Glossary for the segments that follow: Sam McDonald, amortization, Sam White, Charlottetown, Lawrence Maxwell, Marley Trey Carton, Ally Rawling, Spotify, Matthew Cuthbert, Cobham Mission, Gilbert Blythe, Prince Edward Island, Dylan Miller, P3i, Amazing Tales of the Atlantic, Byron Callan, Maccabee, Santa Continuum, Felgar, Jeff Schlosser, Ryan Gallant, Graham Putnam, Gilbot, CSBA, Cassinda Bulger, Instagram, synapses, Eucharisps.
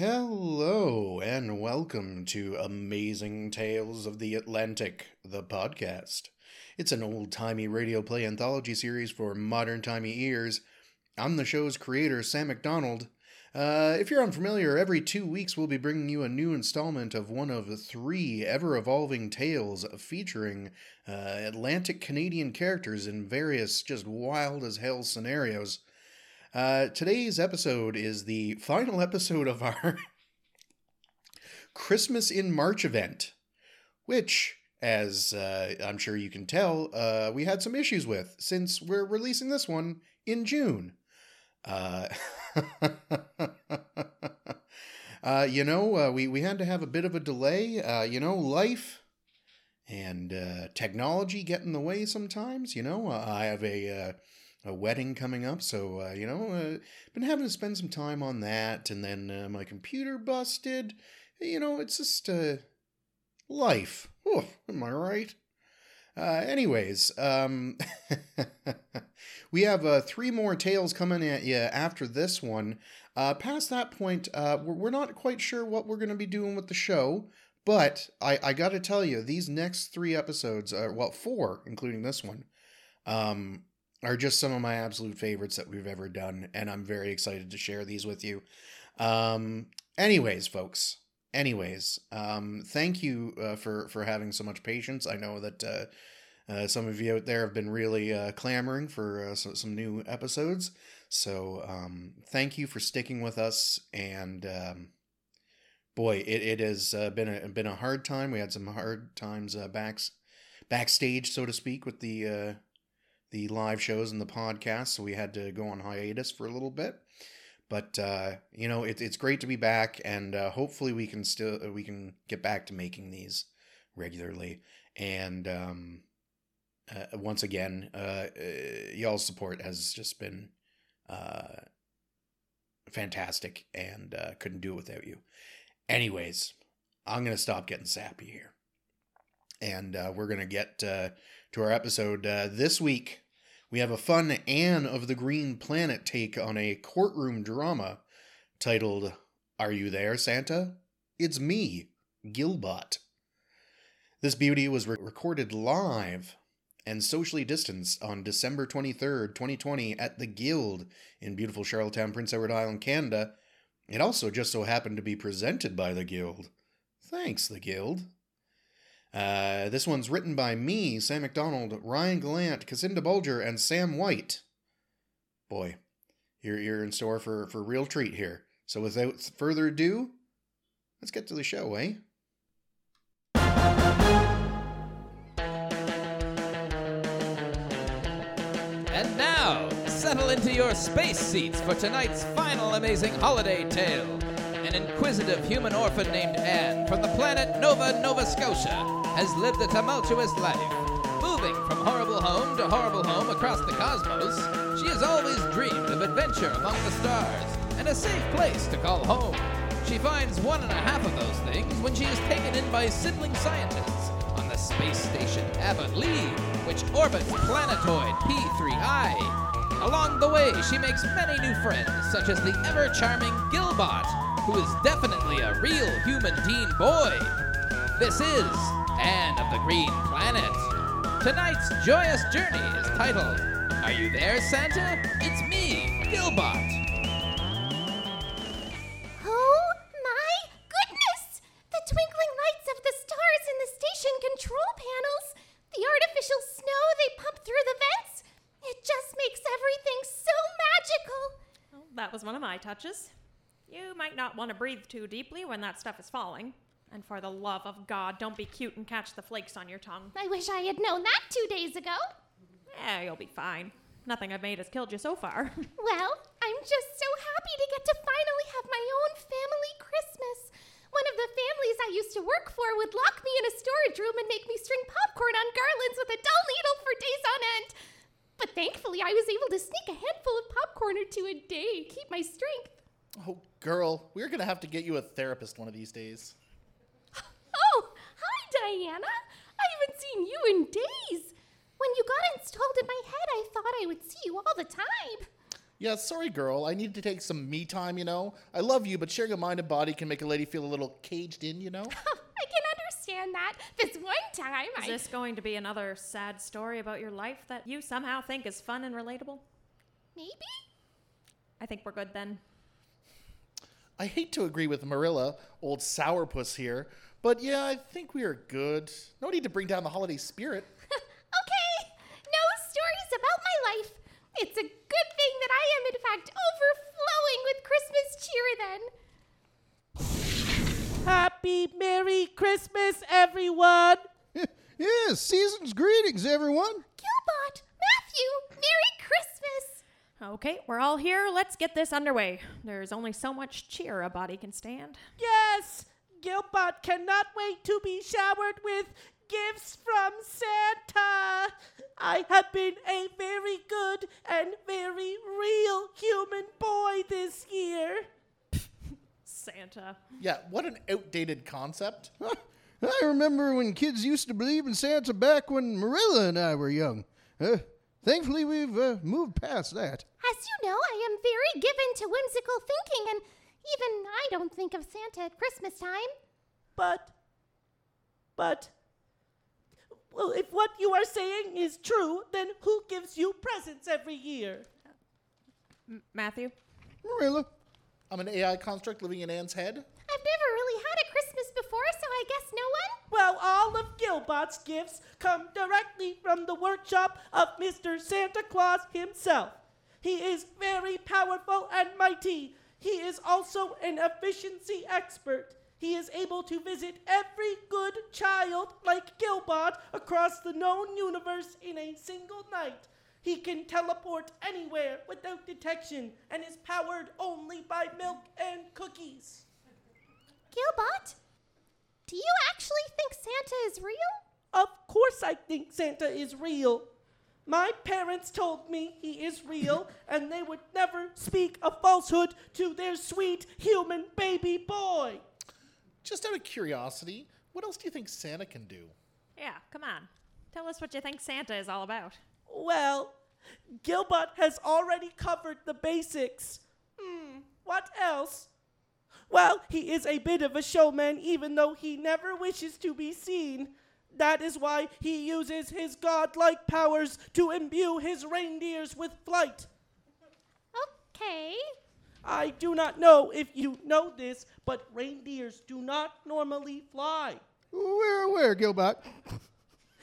Hello, and welcome to Amazing Tales of the Atlantic, the podcast. It's an old-timey radio play anthology series for modern-timey ears. I'm the show's creator, Sam McDonald. If you're unfamiliar, every 2 weeks we'll be bringing you a new installment of one of the three ever-evolving tales featuring Atlantic Canadian characters in various just wild-as-hell scenarios. Today's episode is the final episode of our Christmas in March event, which, as I'm sure you can tell, we had some issues with since we're releasing this one in June. We had to have a bit of a delay, life and technology get in the way sometimes. I have a wedding coming up, so, been having to spend some time on that, and then my computer busted. It's just life. Oh, am I right? We have three more tales coming at you after this one. Past that point, we're not quite sure what we're going to be doing with the show, but I got to tell you, these next three episodes, four, including this one, are just some of my absolute favorites that we've ever done, and I'm very excited to share these with you. Anyways, folks, thank you for having so much patience. I know that some of you out there have been really clamoring for some new episodes, so thank you for sticking with us, and it has been a hard time. We had some hard times backstage, so to speak, with the live shows and the podcast, so we had to go on hiatus for a little bit, but it's great to be back, and hopefully we can get back to making these regularly. And once again, y'all's support has just been fantastic, and couldn't do it without you. Anyways, I'm gonna stop getting sappy here, and we're gonna get to our episode. This week, we have a fun Anne of the Green Planet take on a courtroom drama titled, Are You There, Santa? It's Me, Gilbot. This beauty was recorded live and socially distanced on December 23rd, 2020 at The Guild in beautiful Charlottetown, Prince Edward Island, Canada. It also just so happened to be presented by The Guild. Thanks, The Guild. This one's written by me, Sam McDonald, Ryan Gallant, Cassinda Bulger, and Sam White. Boy, you're in store for a real treat here. So without further ado, let's get to the show, eh? And now, settle into your space seats for tonight's final amazing holiday tale. An inquisitive human orphan named Anne from the planet Nova Nova Scotia has lived a tumultuous life. Moving from horrible home to horrible home across the cosmos, she has always dreamed of adventure among the stars and a safe place to call home. She finds one and a half of those things when she is taken in by sibling scientists on the space station Avonlea, which orbits planetoid P3i. Along the way, she makes many new friends, such as the ever-charming Gilbot, who is definitely a real human teen boy. This is Anne of the Green Planet. Tonight's joyous journey is titled, Are You There, Santa? It's Me, Gilbot. Oh my goodness! The twinkling lights of the stars in the station control panels, the artificial snow they pump through the vents, it just makes everything so magical. Well, that was one of my touches. You might not want to breathe too deeply when that stuff is falling. And for the love of God, don't be cute and catch the flakes on your tongue. I wish I had known that 2 days ago. Yeah, you'll be fine. Nothing I've made has killed you so far. Well, I'm just so happy to get to finally have my own family Christmas. One of the families I used to work for would lock me in a storage room and make me string popcorn on garlands with a dull needle for days on end. But thankfully, I was able to sneak a handful of popcorn or two a day and keep my strength. Oh, girl, we're going to have to get you a therapist one of these days. Oh, hi, Diana. I haven't seen you in days. When you got installed in my head, I thought I would see you all the time. yeah, sorry, girl. I needed to take some me time, you know? I love you, but sharing a mind and body can make a lady feel a little caged in, you know? I can understand that. This one time I... Is this going to be another sad story about your life that you somehow think is fun and relatable? Maybe? I think we're good then. I hate to agree with Marilla, old sourpuss here, but yeah, I think we are good. No need to bring down the holiday spirit. Okay, no stories about my life. It's a good thing that I am, in fact, overflowing with Christmas cheer then. Happy Merry Christmas, everyone! Yeah, season's greetings, everyone. Gilbot, Matthew, Merry Christmas! Okay, we're all here. Let's get this underway. There's only so much cheer a body can stand. Yes! Gilbot cannot wait to be showered with gifts from Santa. I have been a very good and very real human boy this year. Santa. Yeah, what an outdated concept. I remember when kids used to believe in Santa back when Marilla and I were young. Thankfully, we've moved past that. As you know, I am very given to whimsical thinking, and even I don't think of Santa at Christmas time. Well, if what you are saying is true, then who gives you presents every year? Matthew? Marilla? I'm an AI construct living in Anne's head. I've never really had a Christmas before, so I guess no one? Well, all of Gilbot's gifts come directly from the workshop of Mr. Santa Claus himself. He is very powerful and mighty. He is also an efficiency expert. He is able to visit every good child like Gilbot across the known universe in a single night. He can teleport anywhere without detection and is powered only by milk and cookies. Gilbot, do you actually think Santa is real? Of course I think Santa is real. My parents told me he is real and they would never speak a falsehood to their sweet human baby boy. Just out of curiosity, what else do you think Santa can do? Yeah, come on. Tell us what you think Santa is all about. Well, Gilbot has already covered the basics. What else? Well, he is a bit of a showman, even though he never wishes to be seen. That is why he uses his godlike powers to imbue his reindeers with flight. Okay. I do not know if you know this, but reindeers do not normally fly. We're aware, Gilbot.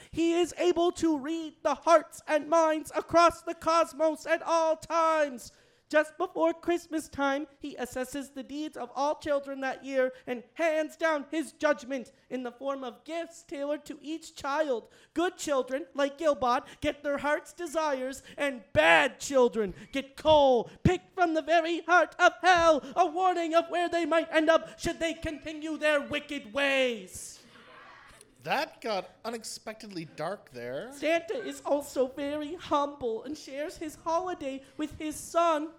He is able to read the hearts and minds across the cosmos at all times. Just before Christmas time, he assesses the deeds of all children that year and hands down his judgment in the form of gifts tailored to each child. Good children, like Gilbot, get their heart's desires, and bad children get coal picked from the very heart of hell, a warning of where they might end up should they continue their wicked ways. That got unexpectedly dark there. Santa is also very humble and shares his holiday with his son,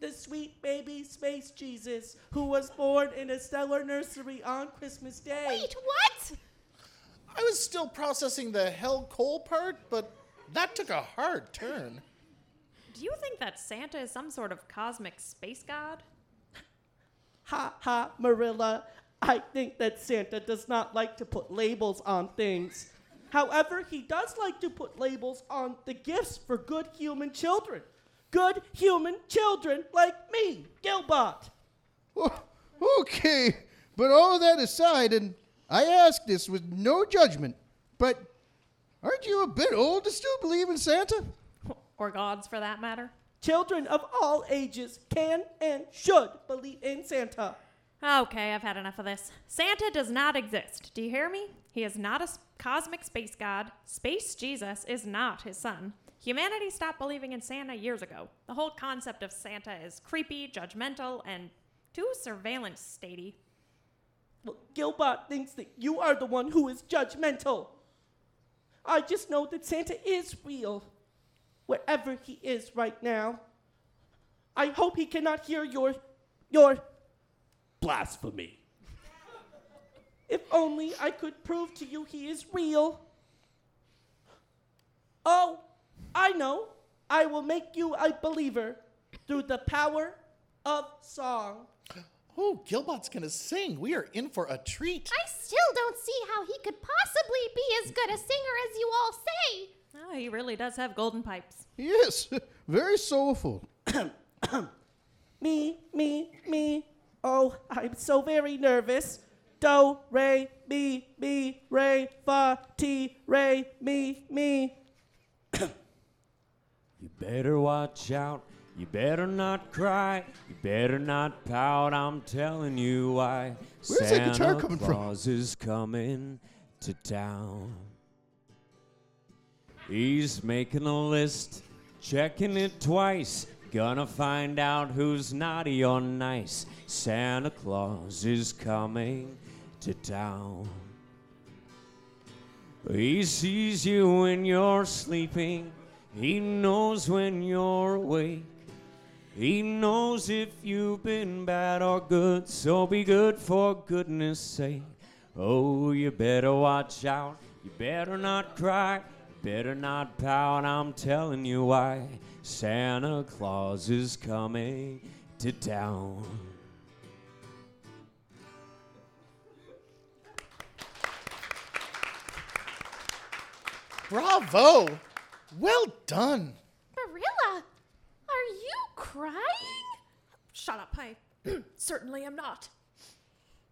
the sweet baby Space Jesus, who was born in a stellar nursery on Christmas Day. Wait, what? I was still processing the hell coal part, but that took a hard turn. Do you think that Santa is some sort of cosmic space god? Ha ha, Marilla. I think that Santa does not like to put labels on things. However, he does like to put labels on the gifts for good human children. Good human children like me, Gilbot. Okay, but all that aside, and I ask this with no judgment, but aren't you a bit old to still believe in Santa? Or gods, for that matter. Children of all ages can and should believe in Santa. Okay, I've had enough of this. Santa does not exist. Do you hear me? He is not a cosmic space god. Space Jesus is not his son. Humanity stopped believing in Santa years ago. The whole concept of Santa is creepy, judgmental, and too surveillance statey. Well, Gilbot thinks that you are the one who is judgmental. I just know that Santa is real, wherever he is right now. I hope he cannot hear your blasphemy. If only I could prove to you he is real. Oh, I know. I will make you a believer. through the power of song. Oh, Gilbot's gonna sing. We are in for a treat. I still don't see how he could possibly be as good a singer as you all say. Oh, he really does have golden pipes. Yes, very soulful. Me. Oh, I'm so very nervous. Do, re, mi, re, fa, ti, re, mi. You better watch out. You better not cry. You better not pout. I'm telling you why. Where's that guitar coming from? Santa Claus is coming to town. He's making a list, checking it twice. Gonna find out who's naughty or nice. Santa Claus is coming to town. He sees you when you're sleeping. He knows when you're awake. He knows if you've been bad or good, so be good for goodness sake. Oh, you better watch out, you better not cry, you better not pout, I'm telling you why. Santa Claus is coming to town. Bravo! Well done. Marilla, are you crying? Shut up, I certainly am not.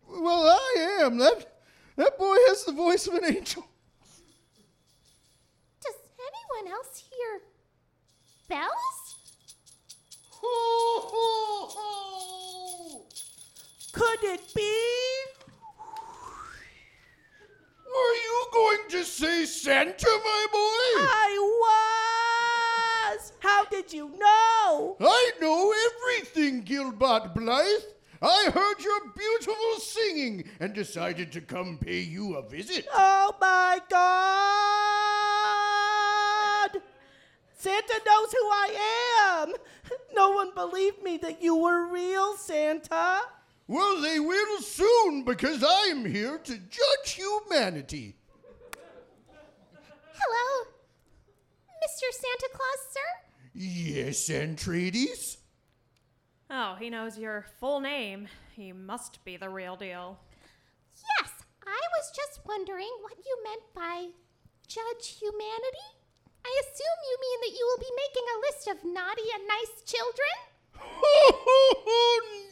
Well, I am. That boy has the voice of an angel. Does anyone else hear bells? Ho, ho, ho. Could it be? Were you going to say Santa, my boy? I was! How did you know? I know everything, Gilbert Blythe. I heard your beautiful singing and decided to come pay you a visit. Oh, my God! Santa knows who I am. No one believed me that you were real, Santa. Well, they will soon, because I'm here to judge humanity. Hello, Mr. Santa Claus, sir? Yes, Antrades? Oh, he knows your full name. He must be the real deal. Yes, I was just wondering what you meant by judge humanity. I assume you mean that you will be making a list of naughty and nice children?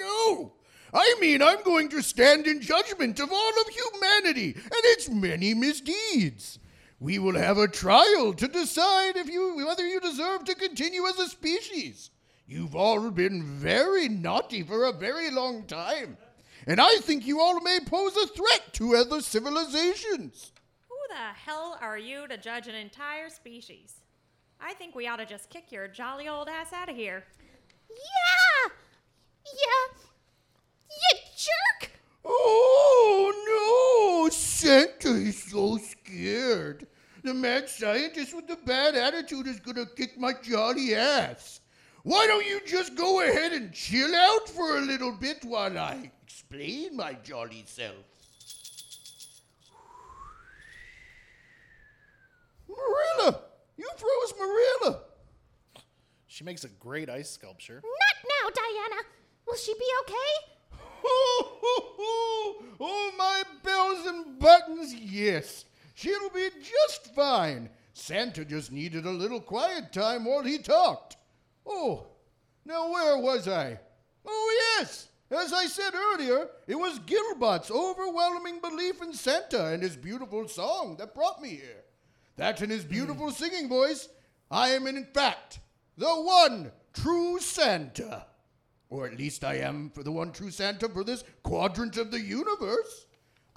No! I mean, I'm going to stand in judgment of all of humanity and its many misdeeds. We will have a trial to decide whether you deserve to continue as a species. You've all been very naughty for a very long time, and I think you all may pose a threat to other civilizations. Who the hell are you to judge an entire species? I think we ought to just kick your jolly old ass out of here. Yeah! You jerk! Oh, no! Santa is so scared. The mad scientist with the bad attitude is gonna kick my jolly ass. Why don't you just go ahead and chill out for a little bit while I explain my jolly self? Marilla! You froze Marilla! She makes a great ice sculpture. Not now, Diana! Will she be okay? Oh, my bells and buttons, yes. She'll be just fine. Santa just needed a little quiet time while he talked. Oh, now where was I? Oh, yes. As I said earlier, it was Gilbot's overwhelming belief in Santa and his beautiful song that brought me here. That and his beautiful singing voice, I am in fact the one true Santa. Or at least I am for the one true Santa for this quadrant of the universe.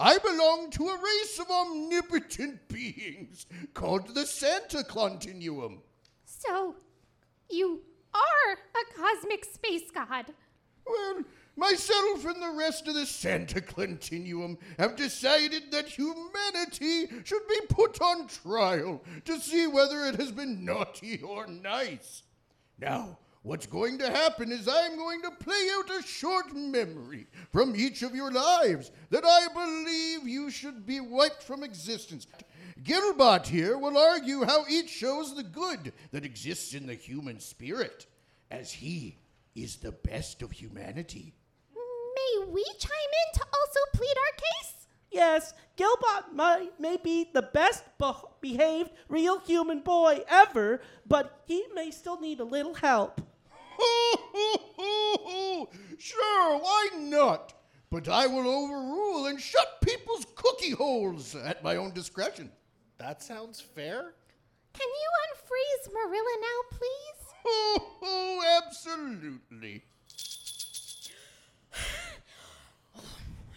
I belong to a race of omnipotent beings called the Santa Continuum. So, you are a cosmic space god. Well, myself and the rest of the Santa Continuum have decided that humanity should be put on trial to see whether it has been naughty or nice. Now, what's going to happen is I'm going to play out a short memory from each of your lives that I believe you should be wiped from existence. Gilbot here will argue how each shows the good that exists in the human spirit, as he, is the best of humanity. May we chime in to also plead our case? Yes, Gilbot may be the best behaved real human boy ever, but he may still need a little help. Sure, why not? But I will overrule and shut people's cookie holes at my own discretion. That sounds fair. Can you unfreeze Marilla now, please? Oh, absolutely.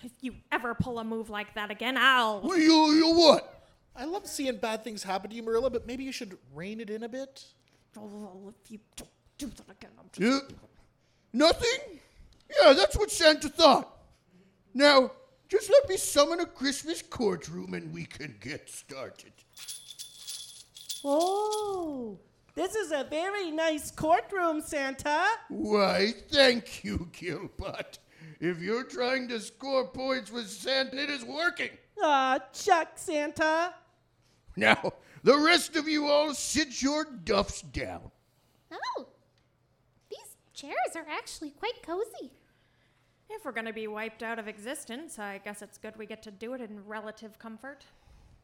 If you ever pull a move like that again, I'll... Well, you what? I love seeing bad things happen to you, Marilla, but maybe you should rein it in a bit. Oh, if you don't do that again, I'm just... Nothing? Yeah, that's what Santa thought. Now, just let me summon a Christmas courtroom and we can get started. Oh, this is a very nice courtroom, Santa. Why, thank you, Gilbot. If you're trying to score points with Santa, it is working. Aw, chuck, Santa. Now, the rest of you all sit your duffs down. Oh, these chairs are actually quite cozy. If we're going to be wiped out of existence, I guess it's good we get to do it in relative comfort.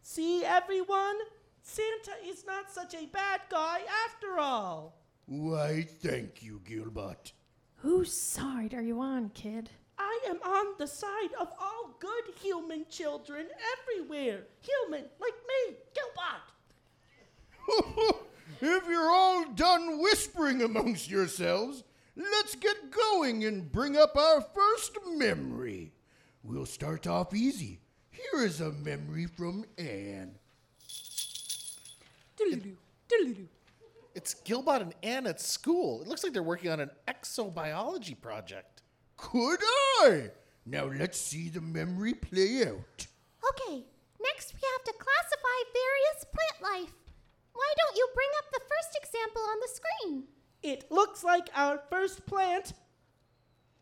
See, everyone? Santa is not such a bad guy after all. Why, thank you, Gilbot. Whose side are you on, kid? I am on the side of all good human children everywhere. Human, like me, Gilbot. If you're all done whispering amongst yourselves, let's get going and bring up our first memory. We'll start off easy. Here is a memory from Anne. Doodaloo, doodaloo. It's Gilbot and Anne at school. It looks like they're working on an exobiology project. Could I? Now let's see the memory play out. Okay, next we have to classify various plant life. Why don't you bring up the first example on the screen? It looks like our first plant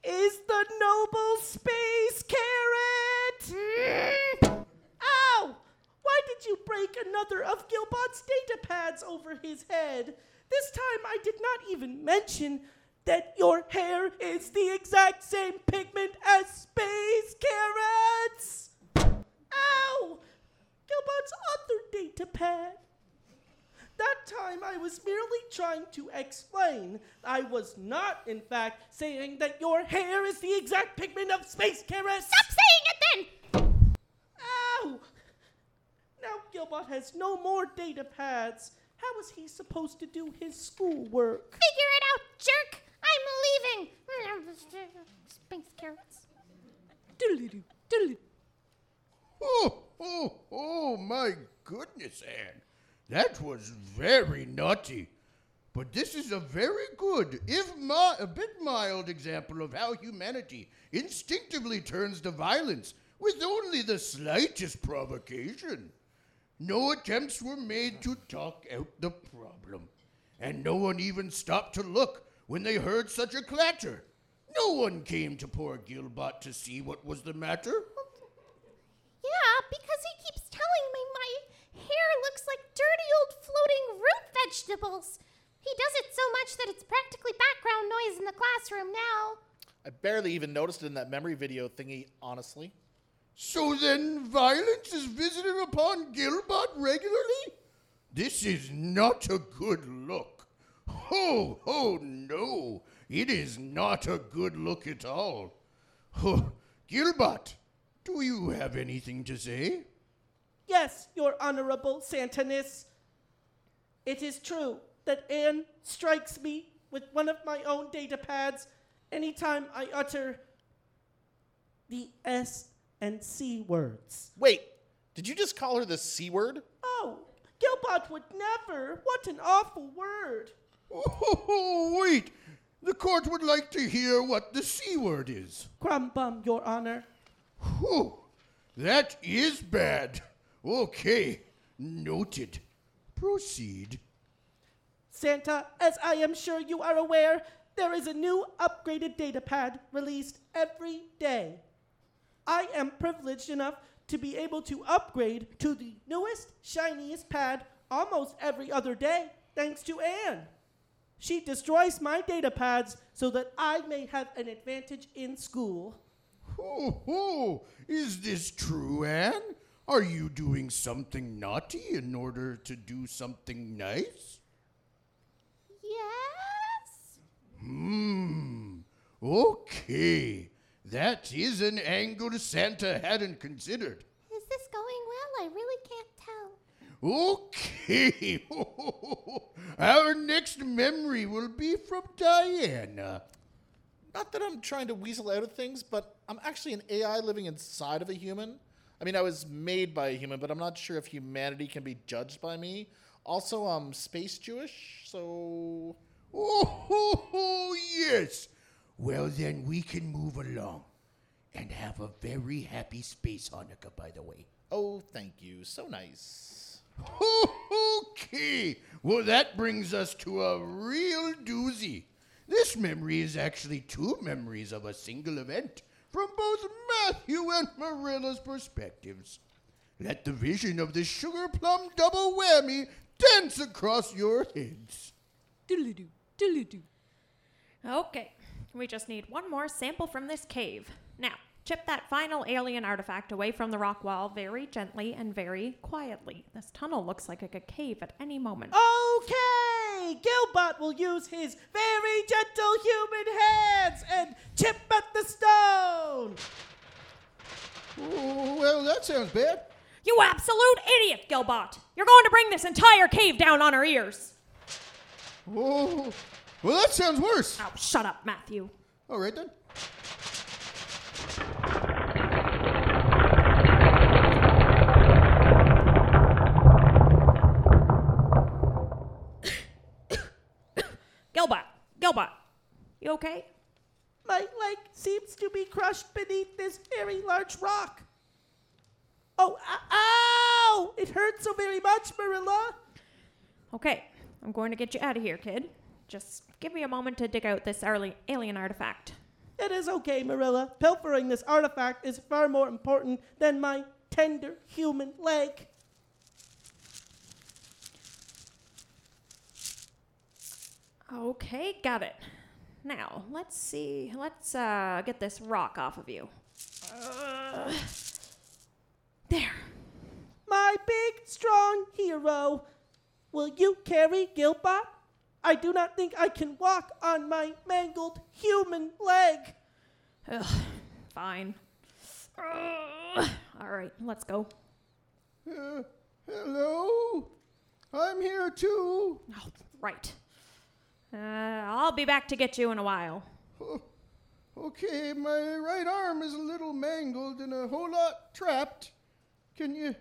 is the noble space carrot. Mm. Ow! Why did you break another of Gilbot's data pads over his head? This time I did not even mention that your hair is the exact same pigment as space carrots. Ow! Gilbot's other data pad. That time I was merely trying to explain. I was not, in fact, saying that your hair is the exact pigment of space carrots. Stop saying it then! Ow! Now Gilbot has no more data pads. How is he supposed to do his schoolwork? Figure it out, jerk! I'm leaving! Sphinx carrots. Doodle-doo, doodle-doo. Oh, my goodness, Anne. That was very naughty. But this is a very good, if a bit mild example of how humanity instinctively turns to violence with only the slightest provocation. No attempts were made to talk out the problem, and no one even stopped to look when they heard such a clatter. No one came to poor Gilbot to see what was the matter. Yeah, because he keeps telling me my hair looks like dirty old floating root vegetables. He does it so much that it's practically background noise in the classroom now. I barely even noticed it in that memory video thingy, honestly. So then violence is visited upon Gilbot regularly? This is not a good look. Ho, ho, no. It is not a good look at all. Gilbot, do you have anything to say? Yes, your honorable Santaness. It is true that Anne strikes me with one of my own data pads anytime I utter the S and C words. Wait, did you just call her the C word? Oh, Gilbot would never. What an awful word. Oh, wait. The court would like to hear what the C word is. Crumbum, your honor. Whew, that is bad. Okay, noted. Proceed. Santa, as I am sure you are aware, there is a new upgraded data pad released every day. I am privileged enough to be able to upgrade to the newest, shiniest pad almost every other day, thanks to Anne. She destroys my data pads so that I may have an advantage in school. Ho, ho! Is this true, Anne? Are you doing something naughty in order to do something nice? Yes. Okay. That is an angle Santa hadn't considered. Is this going well? I really can't tell. Okay. Our next memory will be from Diana. Not that I'm trying to weasel out of things, but I'm actually an AI living inside of a human. I mean, I was made by a human, but I'm not sure if humanity can be judged by me. Also, I'm space Jewish, so... Oh, yes. Well, then we can move along. And have a very happy space Hanukkah, by the way. Oh, thank you. So nice. Okay. Well, that brings us to a real doozy. This memory is actually two memories of a single event from both Matthew and Marilla's perspectives. Let the vision of the sugar plum double whammy dance across your heads. Doodly-doo, doodly-doo. Okay, we just need one more sample from this cave. Now, chip that final alien artifact away from the rock wall very gently and very quietly. This tunnel looks like a cave at any moment. Okay! Gilbot will use his very gentle human hands and chip at the stone! Oh, well, that sounds bad. You absolute idiot, Gilbot! You're going to bring this entire cave down on our ears! Oh, well, that sounds worse. Oh, shut up, Matthew. All right, then. Gilbot, you okay? My leg seems to be crushed beneath this very large rock. Oh, ow! It hurts so very much, Marilla. Okay, I'm going to get you out of here, kid. Just give me a moment to dig out this alien artifact. It is okay, Marilla. Pilfering this artifact is far more important than my tender human leg. Okay, got it. Now, let's see. Let's get this rock off of you. There. My big, strong hero. Will you carry Gilbot? I do not think I can walk on my mangled human leg. Ugh, fine. All right, let's go. Hello? I'm here too. Oh, right. I'll be back to get you in a while. Okay, my right arm is a little mangled and a whole lot trapped. Can you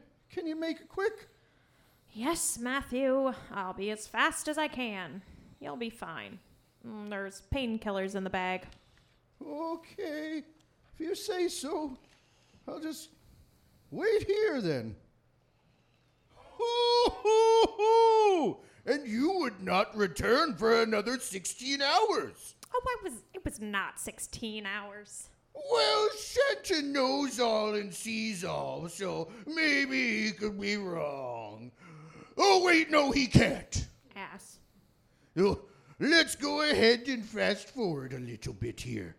make it quick? Yes, Matthew. I'll be as fast as I can. You'll be fine. There's painkillers in the bag. Okay. If you say so, I'll just wait here then. Hoo, hoo, hoo! And you would not return for another 16 hours. Oh, it was not 16 hours. Well, Santa knows all and sees all, so maybe he could be wrong. Oh, wait, no, he can't. Ass. Oh, let's go ahead and fast forward a little bit here.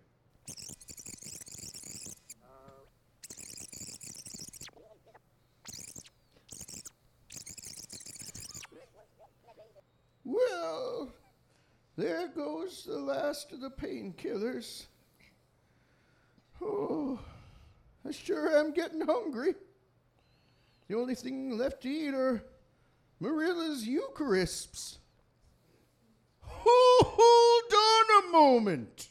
Well, there goes the last of the painkillers. Oh, I sure am getting hungry. The only thing left to eat are Marilla's Eucharisps. Hold on a moment.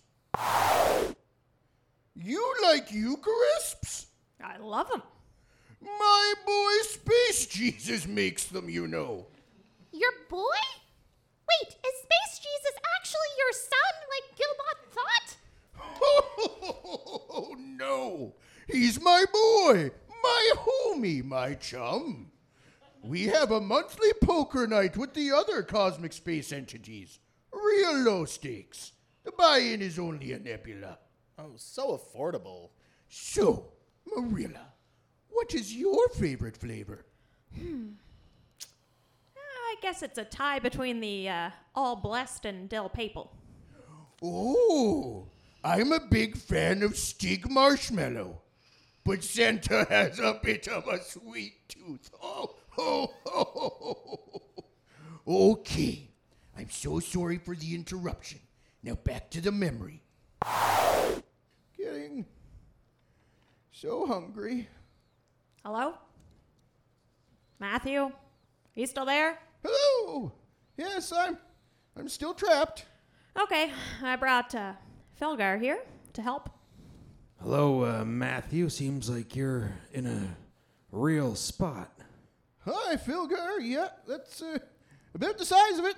You like Eucharisps? I love them. My boy Space Jesus makes them, you know. Your boy? Wait, is Space Jesus actually your son, like Gilbot thought? Oh, no. He's my boy, my homie, my chum. We have a monthly poker night with the other cosmic space entities. Real low stakes. The buy-in is only a nebula. Oh, so affordable. So, Marilla, what is your favorite flavor? I guess it's a tie between the All Blessed and Del Papal. Ooh, I'm a big fan of Stig Marshmallow, but Santa has a bit of a sweet tooth. Oh, ho, ho, ho, ho. Okay, I'm so sorry for the interruption. Now back to the memory. Getting so hungry. Hello? Matthew? You still there? Hello! Yes, I'm still trapped. Okay, I brought Felgar here to help. Hello, Matthew. Seems like you're in a real spot. Hi, Felgar. Yeah, that's about the size of it.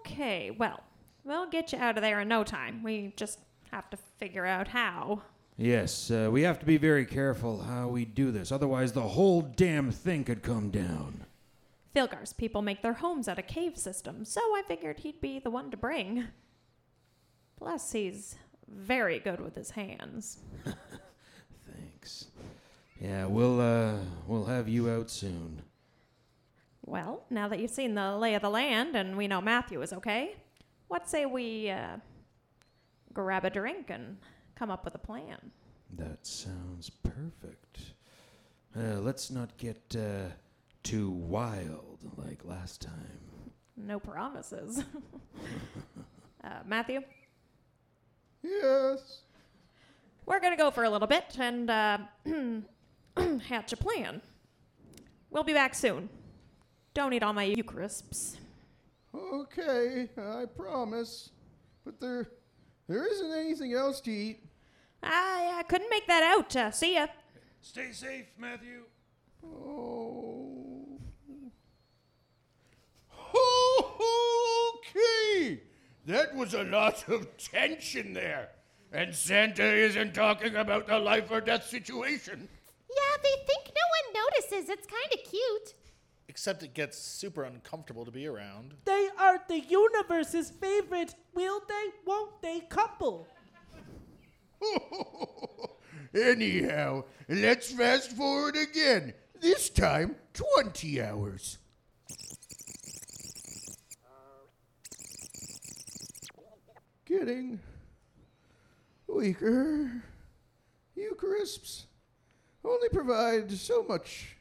Okay, well, we'll get you out of there in no time. We just have to figure out how. Yes, we have to be very careful how we do this. Otherwise, the whole damn thing could come down. Filgar's people make their homes out of cave systems, so I figured he'd be the one to bring. Plus, he's very good with his hands. Thanks. Yeah, we'll have you out soon. Well, now that you've seen the lay of the land and we know Matthew is okay, what say we grab a drink and come up with a plan? That sounds perfect. Let's not get too wild like last time. No promises. Matthew? Yes? We're going to go for a little bit and hatch a plan. We'll be back soon. Don't eat all my Eucharisps. Okay, I promise. But there isn't anything else to eat. I couldn't make that out. See ya. Stay safe, Matthew. Oh. Okay. That was a lot of tension there. And Santa isn't talking about the life or death situation. Yeah, they think no one notices. It's kind of cute. Except it gets super uncomfortable to be around. They are the universe's favorite. Will they, won't they couple? Anyhow, let's fast forward again. This time, 20 hours. Getting weaker. Eucharisps only provide so much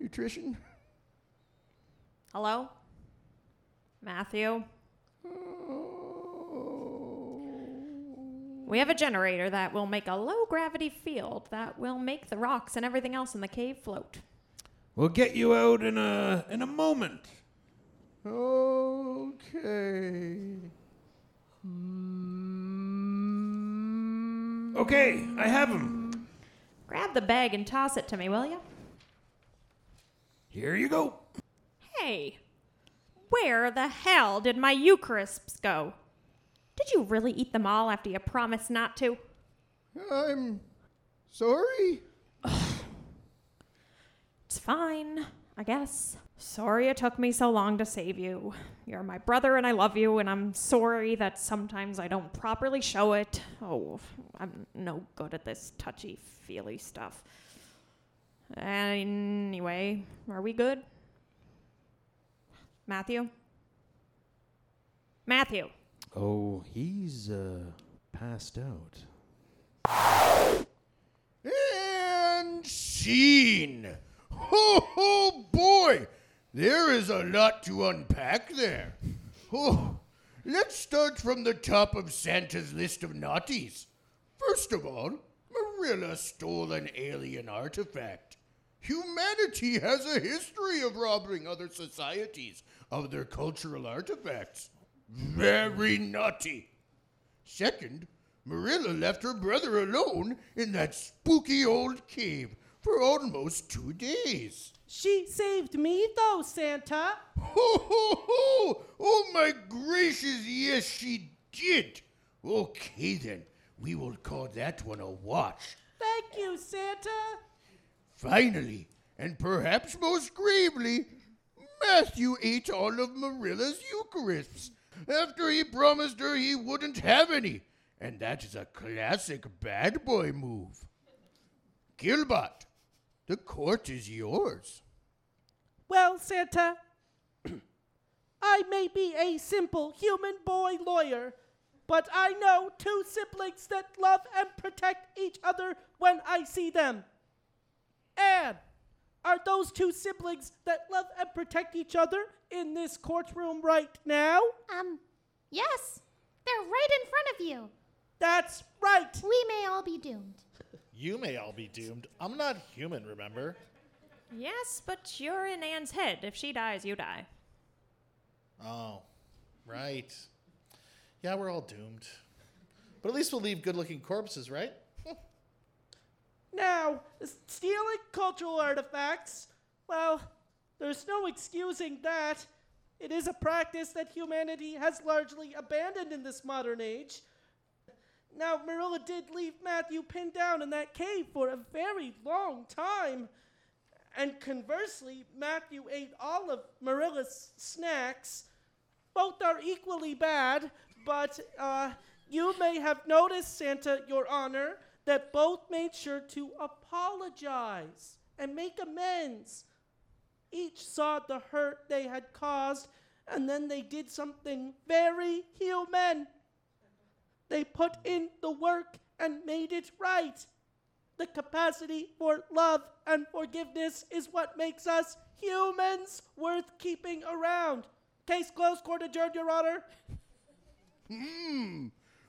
nutrition. Hello? Matthew? We have a generator that will make a low-gravity field that will make the rocks and everything else in the cave float. We'll get you out in a moment. Okay. Okay, I have him. Grab the bag and toss it to me, will you? Here you go. Hey, where the hell did my Eucharisps go? Did you really eat them all after you promised not to? I'm sorry. Ugh. It's fine, I guess. Sorry it took me so long to save you. You're my brother and I love you, and I'm sorry that sometimes I don't properly show it. Oh, I'm no good at this touchy-feely stuff. Anyway, are we good? Matthew? Matthew. Oh, he's passed out. And scene. Oh boy, there is a lot to unpack there. Oh, let's start from the top of Santa's list of naughties. First of all, Marilla stole an alien artifact. Humanity has a history of robbing other societies of their cultural artifacts. Very naughty. Second, Marilla left her brother alone in that spooky old cave for almost 2 days. She saved me, though, Santa. Ho, ho, ho! Oh, my gracious, yes, she did. Okay, then. We will call that one a watch. Thank you, Santa. Finally, and perhaps most gravely, Matthew ate all of Marilla's Eucharisps after he promised her he wouldn't have any, and that is a classic bad boy move. Gilbot, the court is yours. Well, Santa, I may be a simple human boy lawyer, but I know two siblings that love and protect each other when I see them. Anne, are those two siblings that love and protect each other in this courtroom right now? Yes. They're right in front of you. That's right. We may all be doomed. You may all be doomed. I'm not human, remember? Yes, but you're in Anne's head. If she dies, you die. Oh, right. Yeah, we're all doomed. But at least we'll leave good-looking corpses, right? Now, stealing cultural artifacts, well, there's no excusing that. It is a practice that humanity has largely abandoned in this modern age. Now, Marilla did leave Matthew pinned down in that cave for a very long time. And conversely, Matthew ate all of Marilla's snacks. Both are equally bad, but you may have noticed, Santa, Your Honor, that both made sure to apologize and make amends. Each saw the hurt they had caused, and then they did something very human. They put in the work and made it right. The capacity for love and forgiveness is what makes us humans worth keeping around. Case closed, court adjourned, Your Honor.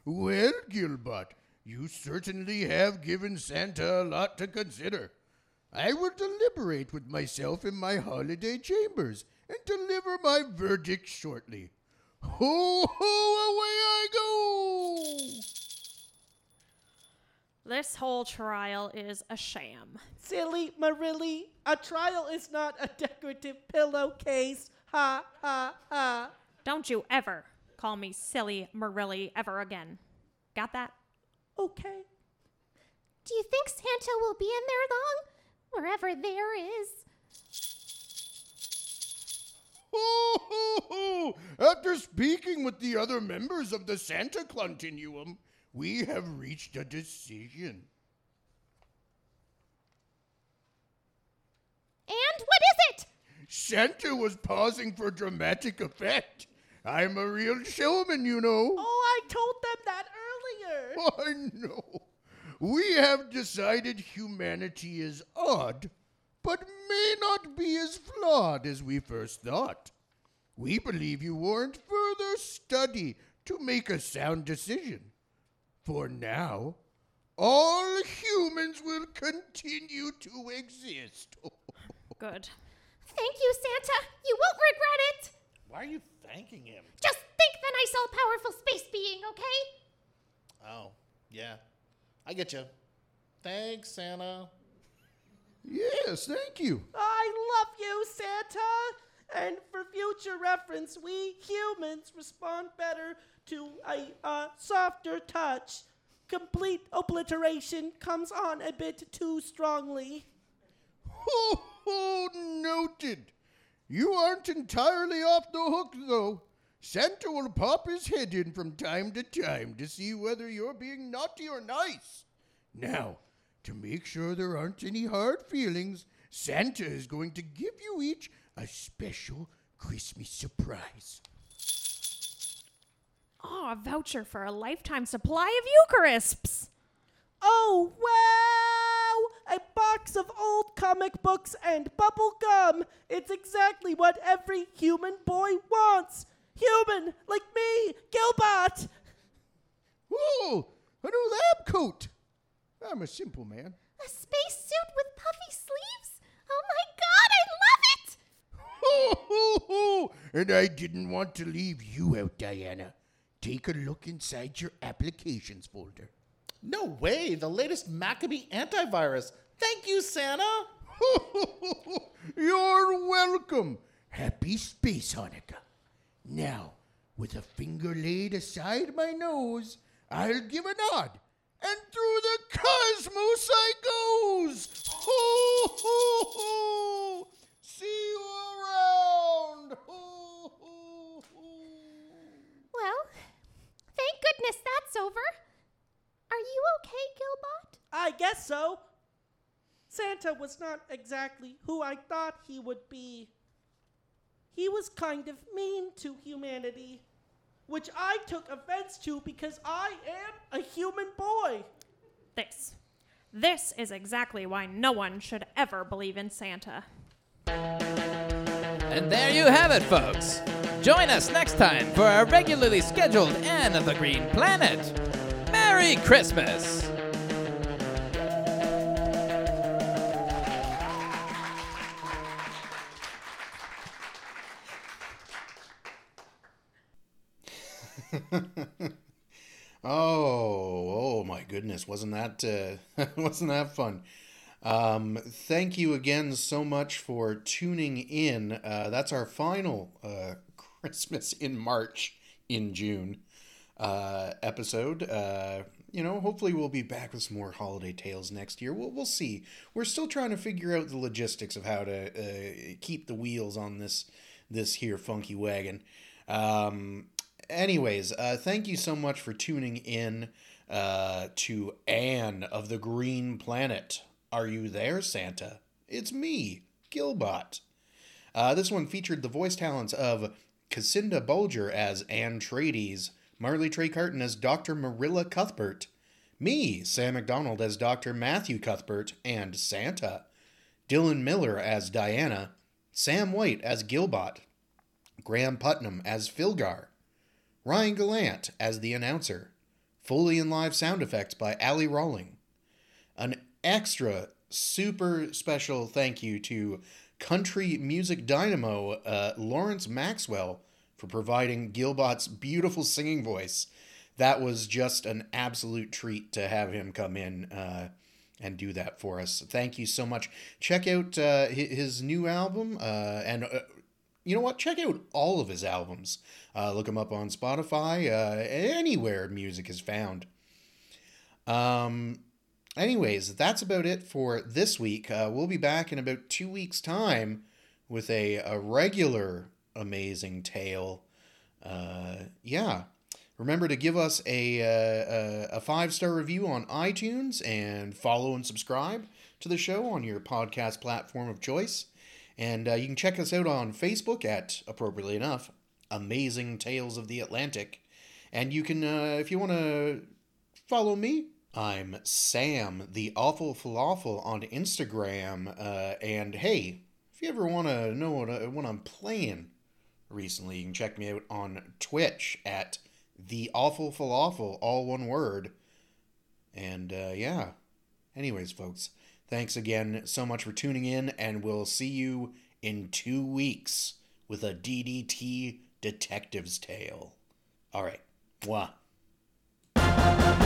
Well, Gilbot, you certainly have given Santa a lot to consider. I will deliberate with myself in my holiday chambers and deliver my verdict shortly. Ho, ho, away I go! This whole trial is a sham. Silly Marilly, a trial is not a decorative pillowcase. Ha, ha, ha. Don't you ever call me Silly Marilly ever again. Got that? Okay. Do you think Santa will be in there long? Wherever there is. Ho, ho, ho! After speaking with the other members of the Santa Continuum, we have reached a decision. And what is it? Santa was pausing for dramatic effect. I'm a real showman, you know. Oh, I told them that earlier. Oh, I know. We have decided humanity is odd, but may not be as flawed as we first thought. We believe you warrant further study to make a sound decision. For now, all humans will continue to exist. Good. Thank you, Santa. You won't regret it. Why are you thanking him? Just thank the nice all-powerful space being, okay? Oh, yeah. I get you. Thanks, Santa. Yes, thank you. I love you, Santa. And for future reference, we humans respond better to a softer touch. Complete obliteration comes on a bit too strongly. Ho, ho, noted. You aren't entirely off the hook, though. Santa will pop his head in from time to time to see whether you're being naughty or nice. Now, to make sure there aren't any hard feelings, Santa is going to give you each a special Christmas surprise. Oh, a voucher for a lifetime supply of Eucharisps. Oh, wow! A box of old comic books and bubble gum. It's exactly what every human boy wants. Human, like me, Gilbot. Whoa, a new lab coat. I'm a simple man. A space suit with puffy sleeves? Oh, my God, I love it! Ho, ho, ho! And I didn't want to leave you out, Diana. Take a look inside your applications folder. No way! The latest Maccabee antivirus. Thank you, Santa! You're welcome. Happy Space Hanukkah. Now, with a finger laid aside my nose, I'll give a nod, and through the cosmos I goes. Ho, ho, ho! See you around. Ho, ho, ho! Well, thank goodness that's over. Are you okay, Gilbot? I guess so. Santa was not exactly who I thought he would be. he was kind of mean to humanity, which I took offense to because I am a human boy. This is exactly why no one should ever believe in Santa. And there you have it, folks. Join us next time for our regularly scheduled Anne of the Green Planet. Merry Christmas! Oh my goodness! Wasn't that fun? Thank you again so much for tuning in. That's our final Christmas in March, in June episode. Hopefully we'll be back with some more holiday tales next year. We'll see. We're still trying to figure out the logistics of how to keep the wheels on this here funky wagon. Anyways, thank you so much for tuning in to Anne of the Green Planet. Are you there, Santa? It's me, Gilbot. This one featured the voice talents of Cassinda Bulger as Anne Trades, Marley Trey Carton as Dr. Marilla Cuthbert, me, Sam McDonald, as Dr. Matthew Cuthbert and Santa, Dylan Miller as Diana, Sam White as Gilbot, Graham Putnam as Philgar, Ryan Gallant as the announcer. Foley and live sound effects by Ally Rawling. An extra super special thank you to country music dynamo Lawrence Maxwell for providing Gilbot's beautiful singing voice. That was just an absolute treat to have him come in and do that for us. Thank you so much. Check out his new album and you know what? Check out all of his albums. Look him up on Spotify, anywhere music is found. Anyways, that's about it for this week. We'll be back in about 2 weeks' time with a regular Amazing Tale. Remember to give us a 5-star review on iTunes and follow and subscribe to the show on your podcast platform of choice. And you can check us out on Facebook at, appropriately enough, Amazing Tales of the Atlantic. And you can, if you want to follow me, I'm Sam, the Awful Falafel, on Instagram. And hey, if you ever want to know what I'm playing recently, you can check me out on Twitch at The Awful Falafel, all one word. And anyways, folks. Thanks again so much for tuning in, and we'll see you in 2 weeks with a DDT Detective's Tale. All right. Mwah.